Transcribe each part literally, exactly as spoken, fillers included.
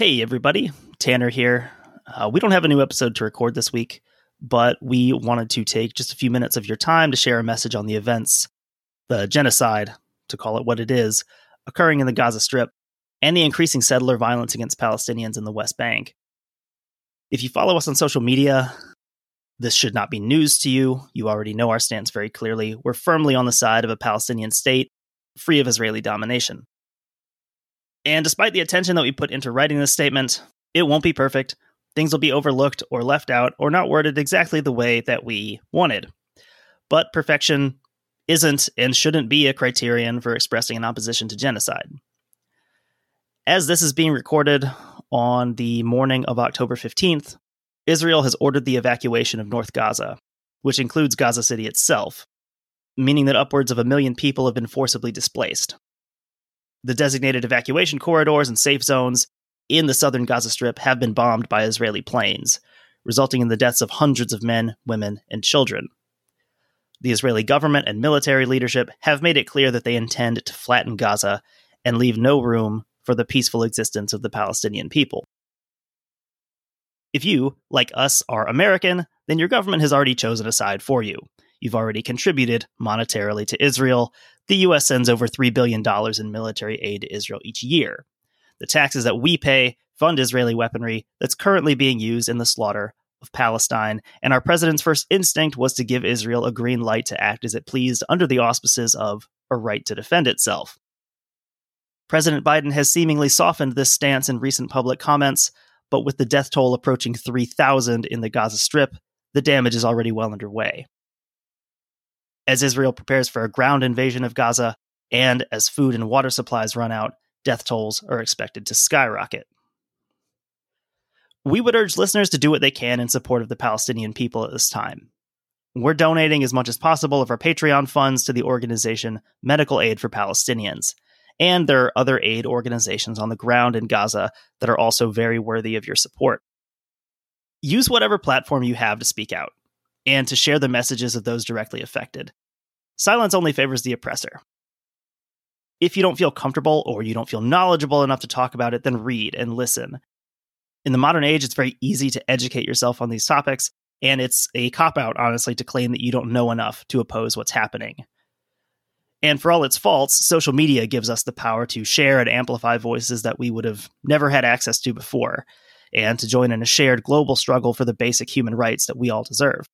Hey, everybody. Tanner here. Uh, we don't have a new episode to record this week, but we wanted to take just a few minutes of your time to share a message on the events, the genocide, to call it what it is, occurring in the Gaza Strip, and the increasing settler violence against Palestinians in the West Bank. If you follow us on social media, this should not be news to you. You already know our stance very clearly. We're firmly on the side of a Palestinian state free of Israeli domination. And despite the attention that we put into writing this statement, it won't be perfect. Things will be overlooked or left out or not worded exactly the way that we wanted. But perfection isn't and shouldn't be a criterion for expressing an opposition to genocide. As this is being recorded on the morning of October fifteenth, Israel has ordered the evacuation of North Gaza, which includes Gaza City itself, meaning that upwards of a million people have been forcibly displaced. The designated evacuation corridors and safe zones in the southern Gaza Strip have been bombed by Israeli planes, resulting in the deaths of hundreds of men, women, and children. The Israeli government and military leadership have made it clear that they intend to flatten Gaza and leave no room for the peaceful existence of the Palestinian people. If you, like us, are American, then your government has already chosen a side for you. You've already contributed monetarily to Israel. The U S sends over three billion dollars in military aid to Israel each year. The taxes that we pay fund Israeli weaponry that's currently being used in the slaughter of Palestine, and our president's first instinct was to give Israel a green light to act as it pleased under the auspices of a right to defend itself. President Biden has seemingly softened this stance in recent public comments, but with the death toll approaching three thousand in the Gaza Strip, the damage is already well underway. As Israel prepares for a ground invasion of Gaza, and as food and water supplies run out, death tolls are expected to skyrocket. We would urge listeners to do what they can in support of the Palestinian people at this time. We're donating as much as possible of our Patreon funds to the organization Medical Aid for Palestinians, and there are other aid organizations on the ground in Gaza that are also very worthy of your support. Use whatever platform you have to speak out and to share the messages of those directly affected. Silence only favors the oppressor. If you don't feel comfortable or you don't feel knowledgeable enough to talk about it, then read and listen. In the modern age, it's very easy to educate yourself on these topics, and it's a cop-out, honestly, to claim that you don't know enough to oppose what's happening. And for all its faults, social media gives us the power to share and amplify voices that we would have never had access to before, and to join in a shared global struggle for the basic human rights that we all deserve.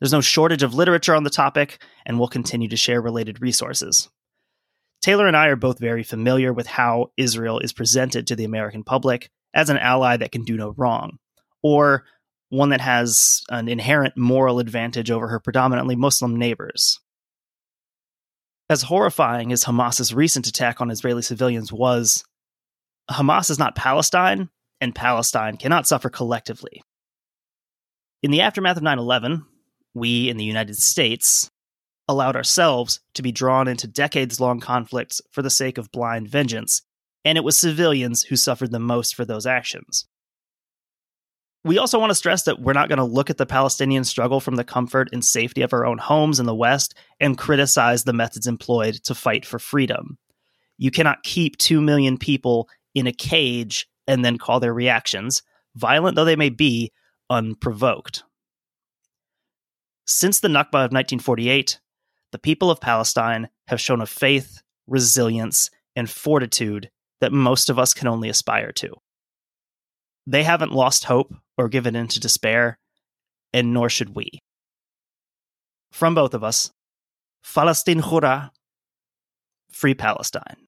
There's no shortage of literature on the topic, and we'll continue to share related resources. Taylor and I are both very familiar with how Israel is presented to the American public as an ally that can do no wrong, or one that has an inherent moral advantage over her predominantly Muslim neighbors. As horrifying as Hamas's recent attack on Israeli civilians was, Hamas is not Palestine, and Palestine cannot suffer collectively. In the aftermath of nine eleven, we in the United States allowed ourselves to be drawn into decades-long conflicts for the sake of blind vengeance, and it was civilians who suffered the most for those actions. We also want to stress that we're not going to look at the Palestinian struggle from the comfort and safety of our own homes in the West and criticize the methods employed to fight for freedom. You cannot keep two million people in a cage and then call their reactions, violent though they may be, unprovoked. Since the Nakba of nineteen forty-eight, the people of Palestine have shown a faith, resilience, and fortitude that most of us can only aspire to. They haven't lost hope or given in to despair, and nor should we. From both of us, Falastin Hura, Free Palestine.